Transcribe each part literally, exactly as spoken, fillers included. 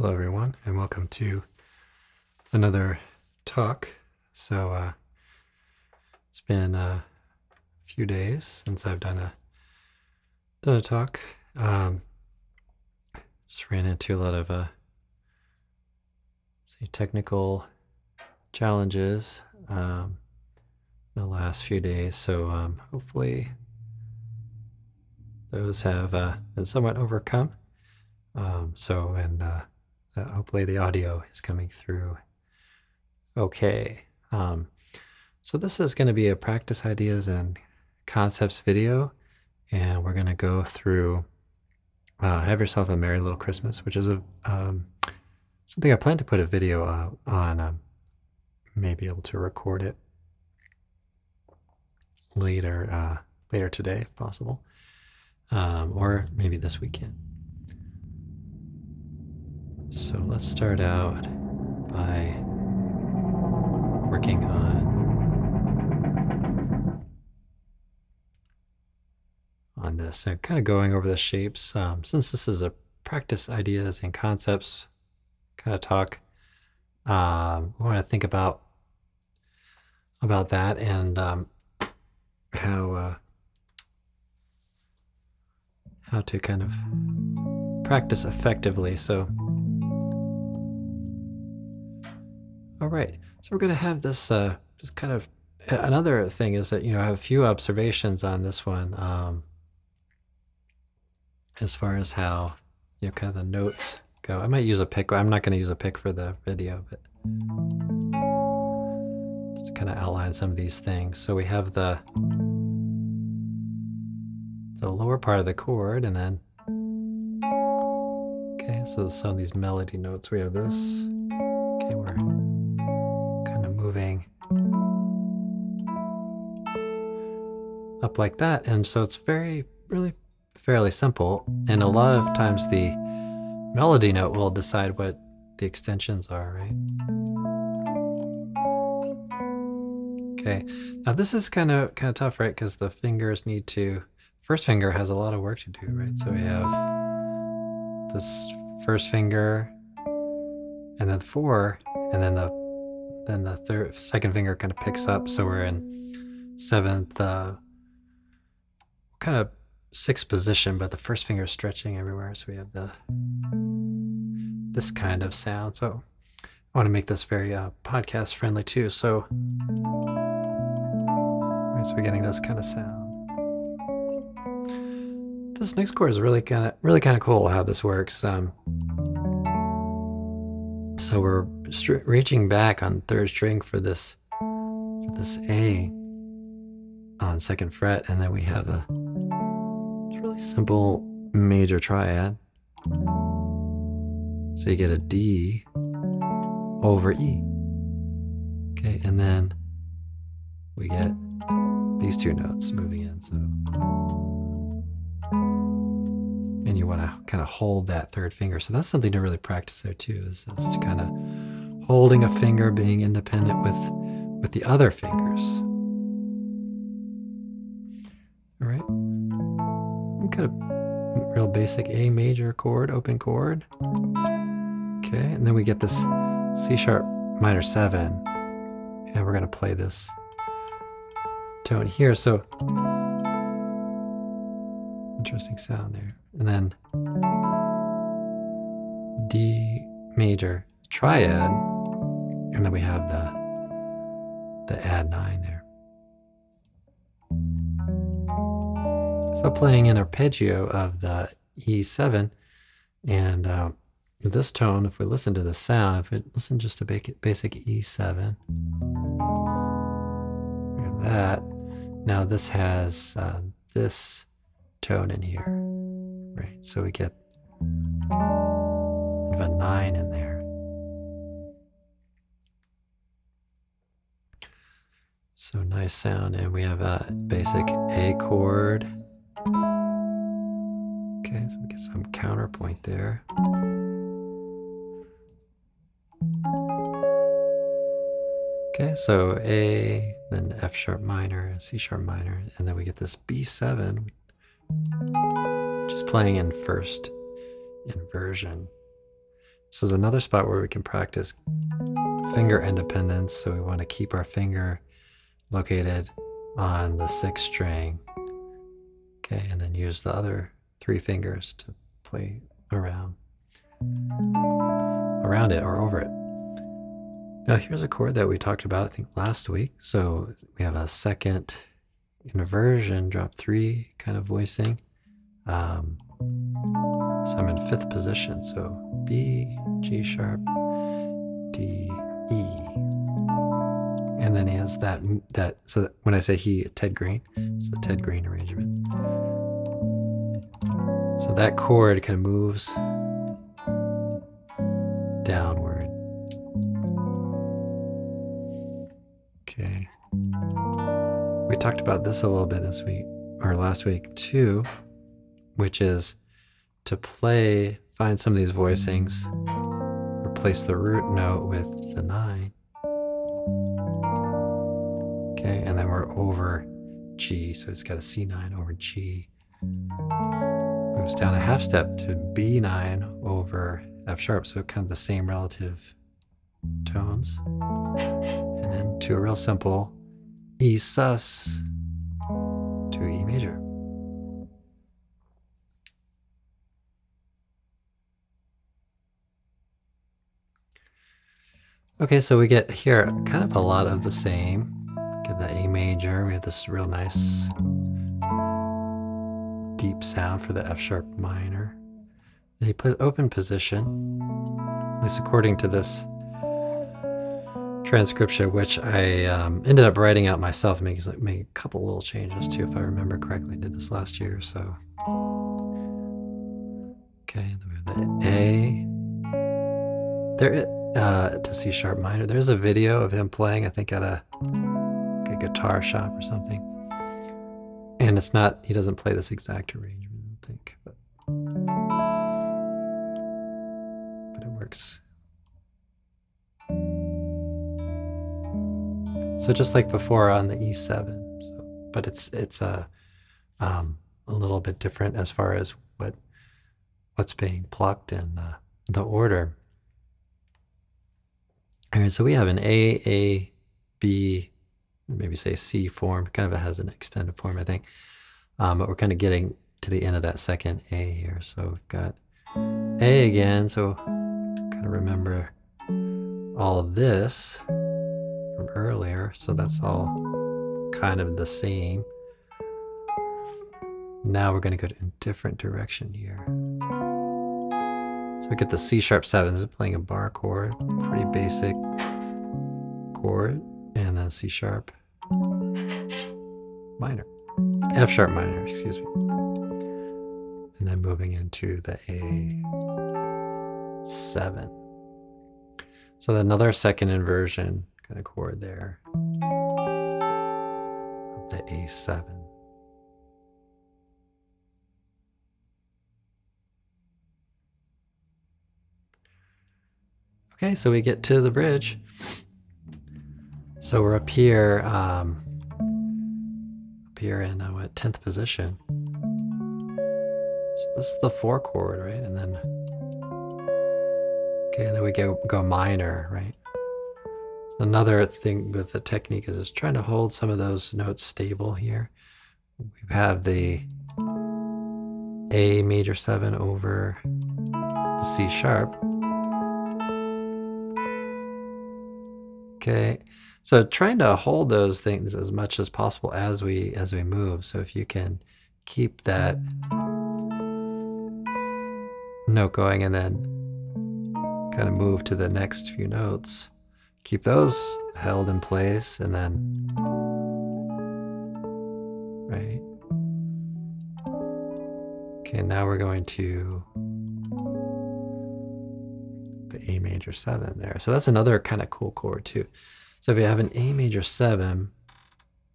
Hello, everyone, and welcome to another talk. So uh, it's been a few days since I've done a done a talk. Um, just ran into a lot of uh, say technical challenges um, the last few days. So um, hopefully those have uh, been somewhat overcome. Um, so and. Uh, Uh, hopefully the audio is coming through okay. Um, so this is going to be a practice ideas and concepts video, and we're going to go through uh, Have Yourself a Merry Little Christmas, which is a um, something I plan to put a video uh, on. Um, may be able to record it later, uh, later today if possible, um, or maybe this weekend. So let's start out by working on on this and kind of going over the shapes. Um, since this is a practice ideas and concepts kind of talk, um, we want to think about about that and um, how uh, how to kind of practice effectively. So. All right, so we're going to have this uh, just kind of another thing is that, you know, I have a few observations on this one um, as far as how, you know, kind of the notes go. I might use a pick. I'm not going to use a pick for the video, but just to kind of outline some of these things. So we have the the lower part of the chord, and then, okay, so some of these melody notes, we have this. Okay, we're up like that, and so it's very really fairly simple, and a lot of times the melody note will decide what the extensions are, right? Okay, now this is kind of kind of tough, right? Because the fingers need to first finger has a lot of work to do, right? So we have this first finger and then four, and then the then the third second finger kind of picks up, so we're in seventh uh kind of sixth position, but the first finger is stretching everywhere, so we have the this kind of sound. So I want to make this very uh, podcast friendly too, so right, so we're getting this kind of sound. This next chord is really kind of really kind of cool how this works. Um, so we're stri- reaching back on third string for this for this A on second fret, and then we have a really simple major triad. So you get a D over E. Okay, and then we get these two notes moving in. So, and you want to kind of hold that third finger. So that's something to really practice there too, is just kind of holding a finger, being independent with with the other fingers. All right. Got a real basic A major chord, open chord. Okay, and then we get this C sharp minor seven, and we're gonna play this tone here. So interesting sound there. And then D major triad, and then we have the the add nine there. So playing an arpeggio of the E seven, and uh, this tone, if we listen to the sound, if we listen just to basic E seven, we have that. Now this has uh, this tone in here, right? So we get kind of a nine in there. So nice sound, and we have a basic A chord. Okay, so we get some counterpoint there. Okay, so A, then F sharp minor, C sharp minor, and then we get this B seven, which is playing in first inversion. This is another spot where we can practice finger independence. So we want to keep our finger located on the sixth string. Okay, and then use the other three fingers to play around, around it or over it. Now here's a chord that we talked about, I think, last week. So we have a second inversion, drop three kind of voicing. Um, so I'm in fifth position. So B, G sharp, D, E. And then he has that, that, so that when I say he, Ted Green, it's the Ted Green arrangement. So that chord kind of moves downward. Okay. We talked about this a little bit this week, or last week too, which is to play, find some of these voicings, replace the root note with the nine. Okay, and then we're over G, so it's got a C nine over G. Moves down a half step to B nine over F sharp, so kind of the same relative tones. And then to a real simple E sus to E major. Okay, so we get here kind of a lot of the same. Get the A major, we have this real nice deep sound for the F sharp minor. Then he plays open position, at least according to this transcription, which I um, ended up writing out myself, making, making a couple little changes too, if I remember correctly. I did this last year or so. Okay, then we have the A. There, uh, to C sharp minor. There's a video of him playing, I think, at a, like a guitar shop or something. And it's not, he doesn't play this exact arrangement, I think. But, but it works. So just like before on the E seven, so, but it's it's a um, a little bit different as far as what what's being plucked in the, the order. All right, so we have an A, A, B, maybe say C form. Kind of has an extended form, I think, um, but we're kind of getting to the end of that second A here. So we've got A again. So kind of remember all of this earlier, so that's all kind of the same. Now we're going to go in a different direction here. So we get the C sharp seven, playing a bar chord, pretty basic chord, and then C sharp minor, F sharp minor, excuse me, and then moving into the A seven. So another second inversion kind of chord there of the A seven. Okay, so we get to the bridge. So we're up here, um, up here in uh, what, tenth position. So this is the four chord, right? And then, okay, and then we go, go minor, right? Another thing with the technique is it's trying to hold some of those notes stable here. We have the A major seven over the C sharp. Okay, so trying to hold those things as much as possible as we as we move. So if you can keep that note going and then kind of move to the next few notes, keep those held in place, and then, right? Okay, now we're going to the A major seven there. So that's another kind of cool chord too. So if you have an A major seven,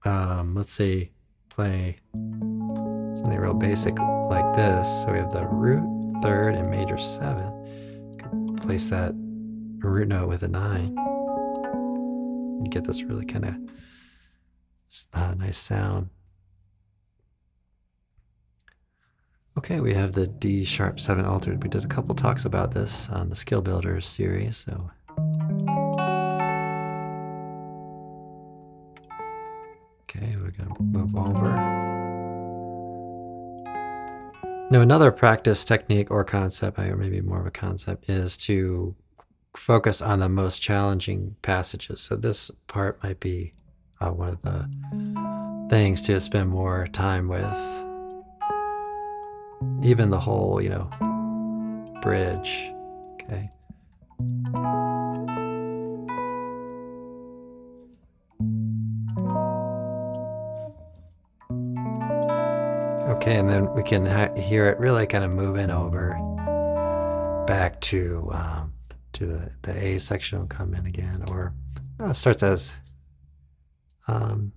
um, let's say play something real basic like this. So we have the root third and major seven. Place that root note with a nine. You get this really kind of uh, nice sound. Okay, we have the D sharp seven altered. We did a couple talks about this on the Skill Builders series. So okay, we're going to move over. Now, another practice technique or concept, or maybe more of a concept, is to focus on the most challenging passages. So this part might be uh, one of the things to spend more time with. Even the whole, you know, bridge, okay? Okay, and then we can ha- hear it really kind of moving over back to um, to the, the A section will come in again, or uh, starts as, um,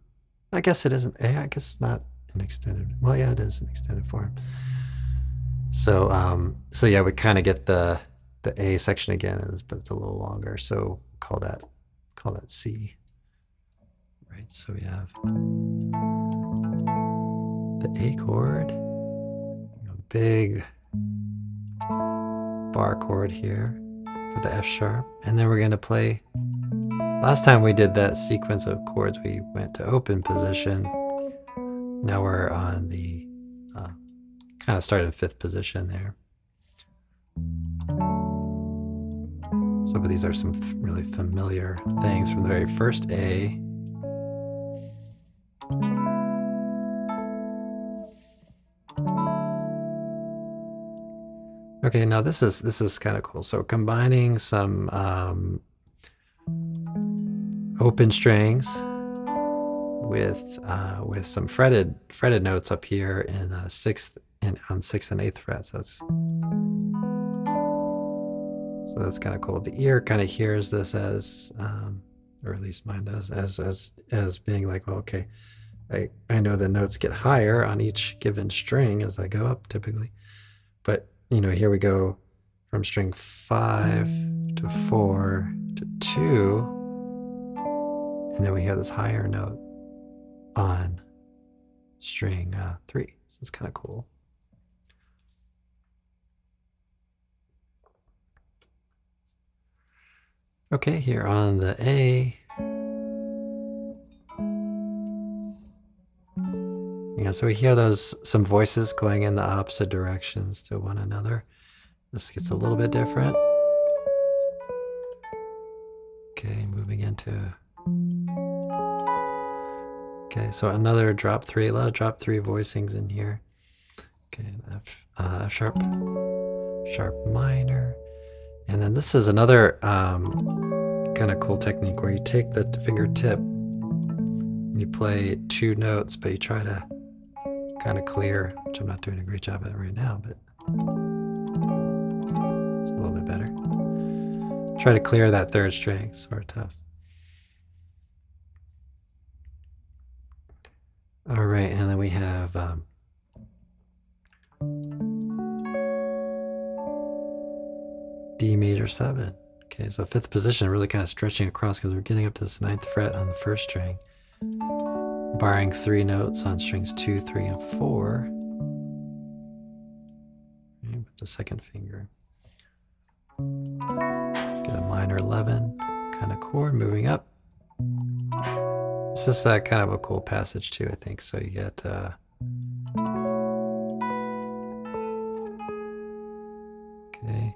I guess it isn't A, I guess it's not an extended, well, yeah, it is an extended form. So, um, so yeah, we kind of get the the A section again, but it's a little longer. So call that call that C. Right. So we have the A chord, big bar chord here for the F sharp, and then we're going to play. Last time we did that sequence of chords, we went to open position. Now we're on the uh, kind of start in fifth position there. So, but these are some f- really familiar things from the very first A. Okay, now this is this is kind of cool. So, combining some um, open strings with uh, with some fretted fretted notes up here in uh, sixth. And on sixth and eighth frets, that's so that's kind of cool. The ear kind of hears this as, um, or at least mine does, as as as being like, well, okay, I I know the notes get higher on each given string as I go up typically, but you know here we go from string five to four to two, and then we hear this higher note on string uh, three. So it's kind of cool. Okay, here on the A, you know, so we hear those, some voices going in the opposite directions to one another. This gets a little bit different. Okay, moving into, okay, so another drop three, a lot of drop three voicings in here. Okay, F, uh, F sharp, sharp minor. And then this is another um, kind of cool technique where you take the fingertip and you play two notes, but you try to kind of clear, which I'm not doing a great job at right now, but it's a little bit better. Try to clear that third string, sort of tough. All right, and then we have um, D major seven. Okay, so fifth position, really kind of stretching across because we're getting up to this ninth fret on the first string, barring three notes on strings two, three, and four. Okay, with the second finger. Get a minor eleven kind of chord, moving up. This is uh, kind of a cool passage too, I think. So you get... Uh, okay.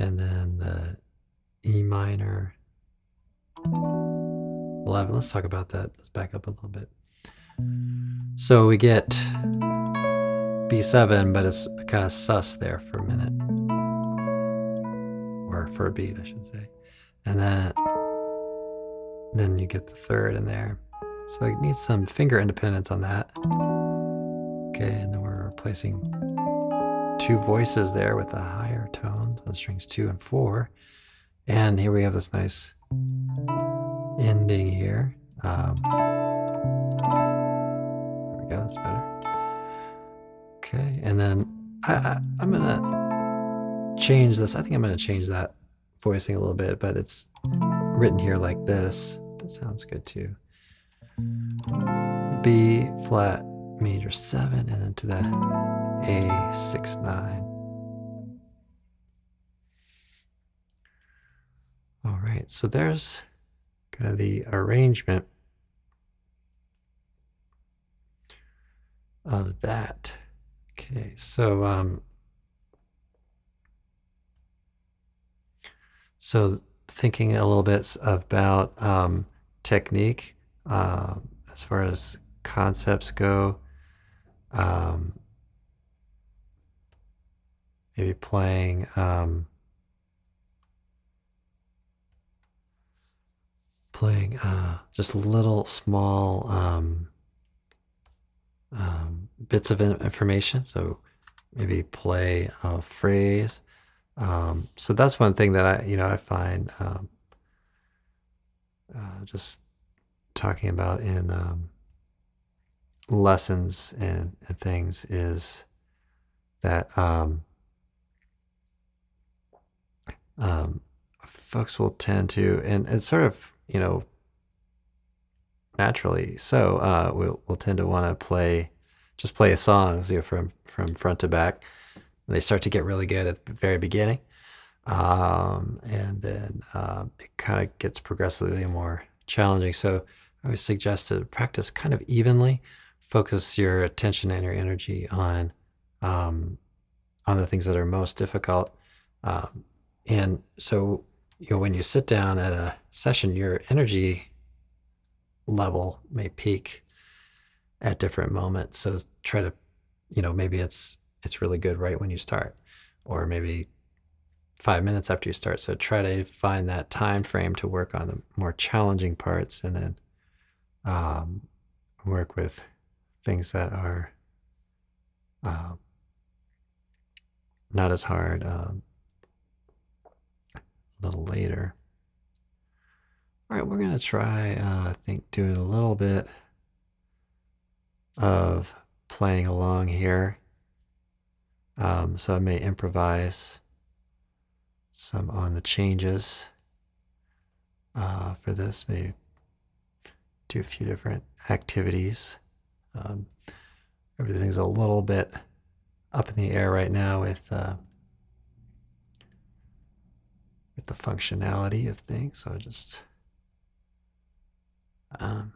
And then the E minor eleven. Let's talk about that. Let's back up a little bit. So we get B seven, but it's kind of sus there for a minute. Or for a beat, I should say. And then, then you get the third in there. So it needs some finger independence on that. Okay, and then we're replacing two voices there with a higher tone on strings two and four. And here we have this nice ending here. Um, there we go, that's better. Okay, and then I, I, I'm gonna change this. I think I'm gonna change that voicing a little bit, but it's written here like this. That sounds good too. B flat major seven, and then to the A six nine. All right, so there's kind of the arrangement of that. Okay, so um, so thinking a little bit about um, technique uh, as far as concepts go, um, maybe playing um, playing uh, just little small um, um, bits of information. So maybe play a phrase. Um, so that's one thing that I, you know, I find um, uh, just talking about in um, lessons and, and things is that um, um, folks will tend to, and it's sort of, you know, naturally. So uh, we'll, we'll tend to want to play, just play songs, you know, from, from front to back. And they start to get really good at the very beginning. Um, and then uh, it kind of gets progressively more challenging. So I would suggest to practice kind of evenly, focus your attention and your energy on um, on the things that are most difficult. Um, and so, you know, when you sit down at a session, your energy level may peak at different moments. So try to, you know, maybe it's it's really good right when you start, or maybe five minutes after you start. So try to find that time frame to work on the more challenging parts, and then um, work with things that are uh, not as hard um, a little later. All right, we're going to try, uh, I think, doing a little bit of playing along here. Um, so I may improvise some on the changes uh, for this. Maybe do a few different activities. Um, everything's a little bit up in the air right now with uh, with the functionality of things. So just um,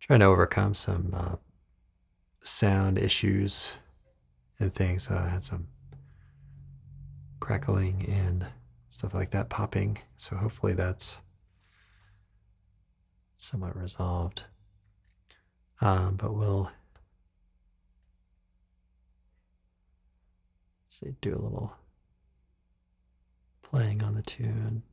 trying to overcome some Uh, sound issues and things. Uh, I had some crackling and stuff like that popping. So hopefully that's somewhat resolved. Um, but we'll see, do a little playing on the tune.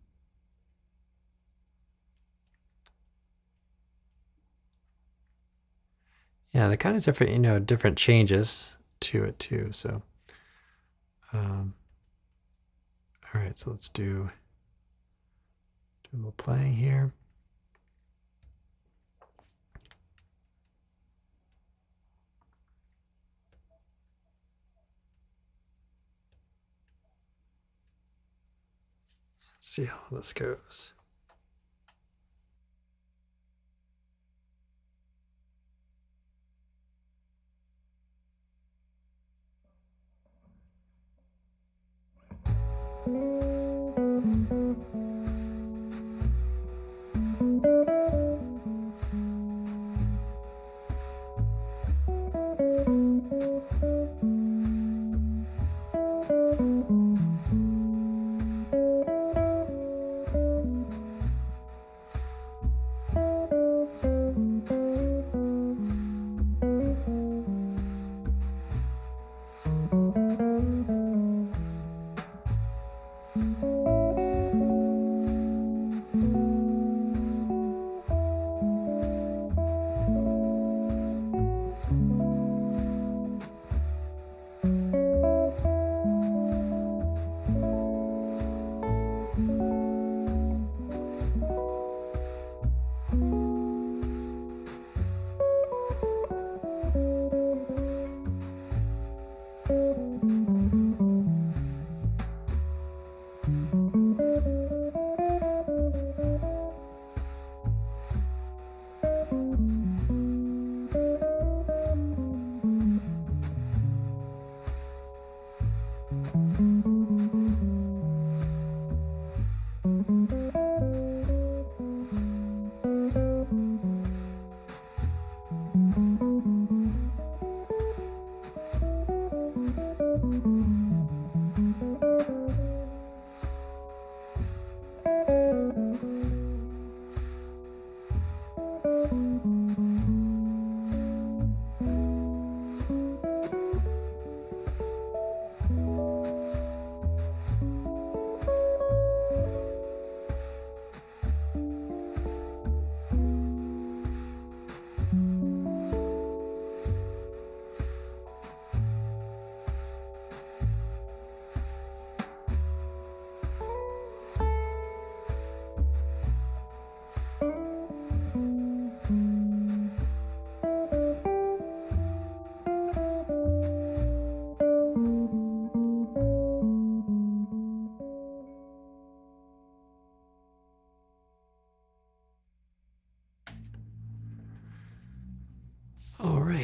Yeah, they're kind of different, you know, different changes to it too. So, um, all right, so let's do, do a little playing here. Let's see how this goes.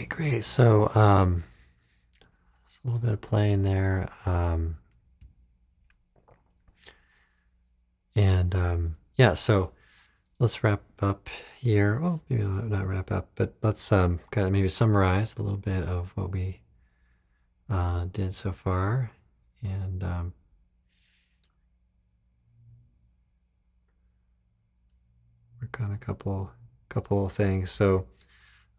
Great. So, um, a little bit of playing there. Um, and, um, yeah, so let's wrap up here. Well, maybe not, not wrap up, but let's, um, kind of maybe summarize a little bit of what we, uh, did so far. And, um, work on a couple, couple of things. So,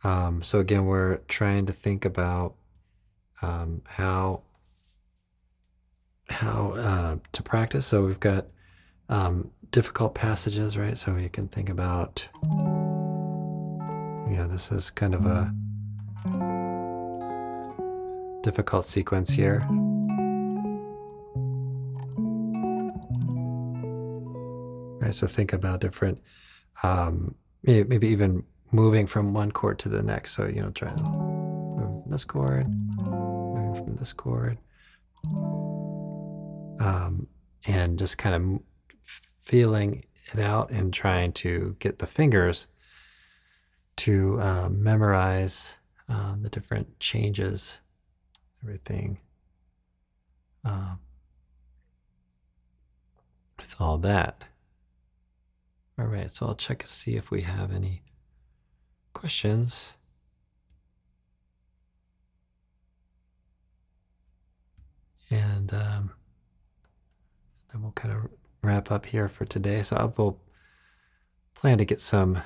Um, so again, we're trying to think about um, how how uh, to practice. So we've got um, difficult passages, right? So you can think about, you know, this is kind of a difficult sequence here. Right, so think about different, um, maybe even moving from one chord to the next. So, you know, trying to move from this chord, moving from this chord, um, and just kind of feeling it out and trying to get the fingers to uh, memorize uh, the different changes, everything. Uh, with all that. All right, so I'll check to see if we have any questions. And um, then we'll kind of wrap up here for today. So I will plan to get some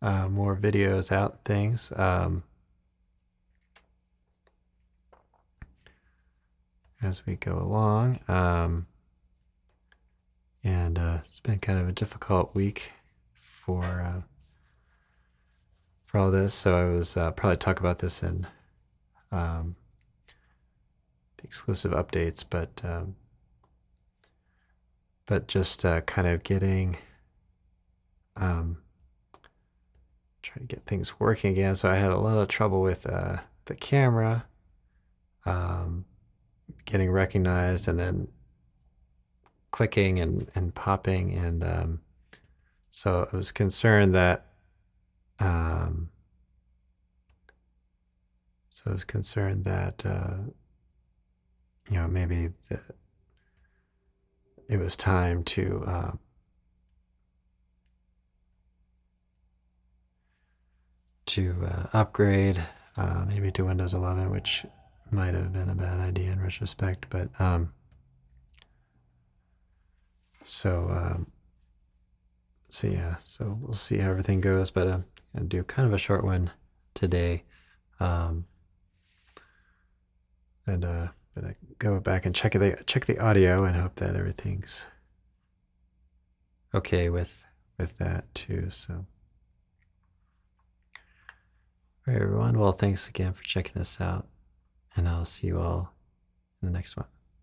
uh, more videos out, things. Um, as we go along. Um, and uh, it's been kind of a difficult week for... Uh, all this, so I was uh, probably talk about this in um, the exclusive updates, but um, but just uh, kind of getting um, trying to get things working again. So I had a lot of trouble with uh, the camera um, getting recognized, and then clicking and and popping, and um, so I was concerned that. Um, so I was concerned that, uh, you know, maybe the, it was time to, uh, to, uh, upgrade, uh, maybe to Windows eleven, which might have been a bad idea in retrospect, but, um, so, um, so yeah, so we'll see how everything goes, but, um, and do kind of a short one today, um, and uh, but I go back and check the check the audio and hope that everything's okay with with that too. So, all right, everyone. Well, thanks again for checking this out, and I'll see you all in the next one.